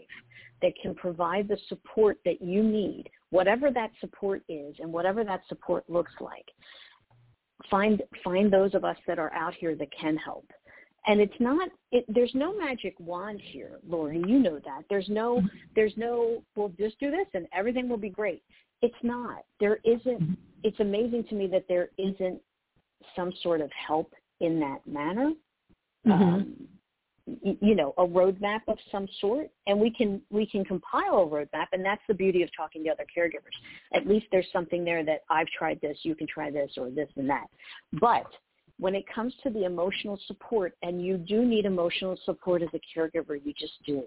that can provide the support that you need, whatever that support is and whatever that support looks like, find those of us that are out here that can help. And there's no magic wand here, Lori, you know that. There's no, we'll just do this and everything will be great. It's not. There isn't. It's amazing to me that there isn't some sort of help in that manner, mm-hmm. A roadmap of some sort. And we can compile a roadmap, and that's the beauty of talking to other caregivers. At least there's something there that I've tried this, you can try this, or this and that. But when it comes to the emotional support, and you do need emotional support as a caregiver, you just do,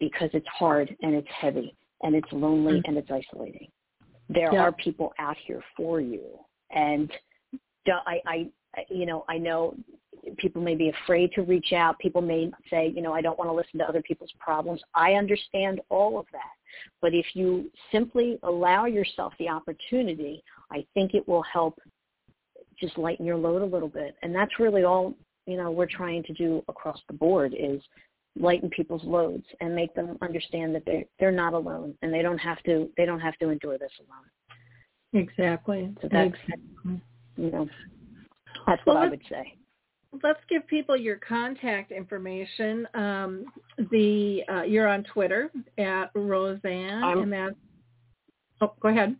because it's hard and it's heavy and it's lonely mm-hmm. and it's isolating. There yeah. are people out here for you. And I know people may be afraid to reach out. People may say, I don't want to listen to other people's problems. I understand all of that. But if you simply allow yourself the opportunity, I think it will help just lighten your load a little bit. And that's really all, we're trying to do across the board is lighten people's loads and make them understand that they're not alone, and they don't have to endure this alone. Exactly. So that's exactly. That's what I would say. Let's give people your contact information. You're on Twitter at Roseanne, and that's. Oh, go ahead.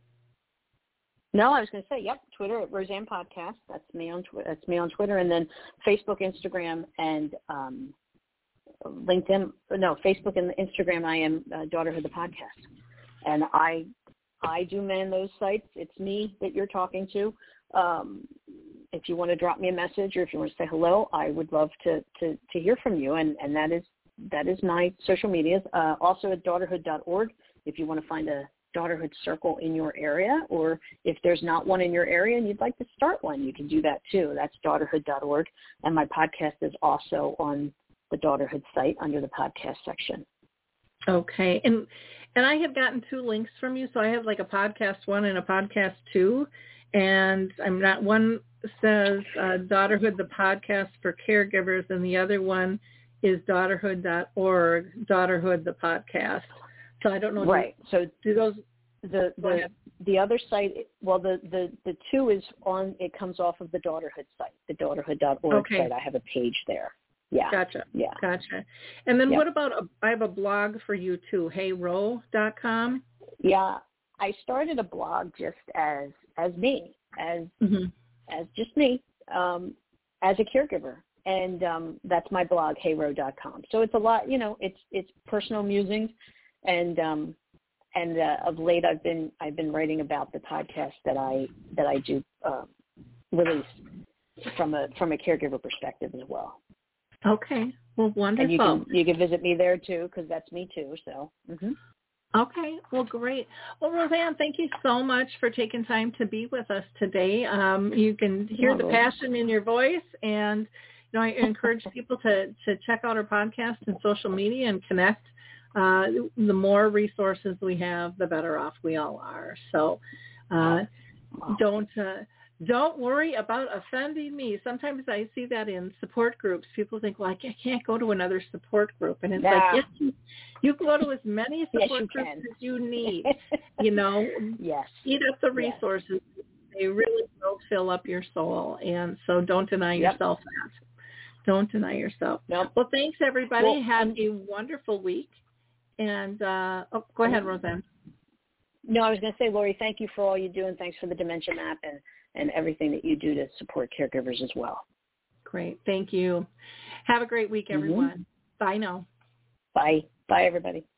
No, I was going to say, yep, Twitter at Roseanne Podcast. That's me on Twitter. And then Facebook, Instagram, and. Facebook and Instagram, I am Daughterhood the Podcast. And I do man those sites. It's me that you're talking to. If you want to drop me a message, or if you want to say hello, I would love to hear from you. And that is my social medias. Also at daughterhood.org if you want to find a Daughterhood circle in your area, or if there's not one in your area and you'd like to start one, you can do that too. That's daughterhood.org. And my podcast is also on the Daughterhood site under the podcast section. Okay. And I have gotten 2 links from you. So I have like a podcast 1 and a podcast 2. And I'm not, one says Daughterhood, the podcast for caregivers. And the other one is daughterhood.org, Daughterhood, the podcast. So I don't know. Right. The other site, well, the 2 is on, it comes off of the Daughterhood site, the daughterhood.org okay. site. I have a page there. Yeah. Gotcha. Yeah. Gotcha. And then what about, I have a blog for you too, heyrow.com. Yeah. I started a blog just as me, mm-hmm. as just me, as a caregiver. And that's my blog, heyrow.com. So it's a lot, it's personal musings. And of late I've been writing about the podcast that I do release from a caregiver perspective as well. Okay. Well, wonderful. And you can visit me there, too, because that's me, too. So, mm-hmm. Okay. Well, great. Well, Roseanne, thank you so much for taking time to be with us today. You can hear the passion in your voice. And, I encourage people to check out our podcast and social media and connect. The more resources we have, the better off we all are. So Don't worry about offending me. Sometimes I see that in support groups. People think, well, I can't go to another support group. And it's like, yes, you can go to as many support groups as you need, Yes. Eat up the resources. Yes. They really will fill up your soul. And so don't deny yourself that. Don't deny yourself. Nope. Well, thanks, everybody. Well, have a wonderful week. And go ahead, Roseanne. No, I was going to say, Lori, thank you for all you do, and thanks for the Dementia Map and everything that you do to support caregivers as well. Great. Thank you. Have a great week, everyone. Mm-hmm. Bye now. Bye. Bye, everybody.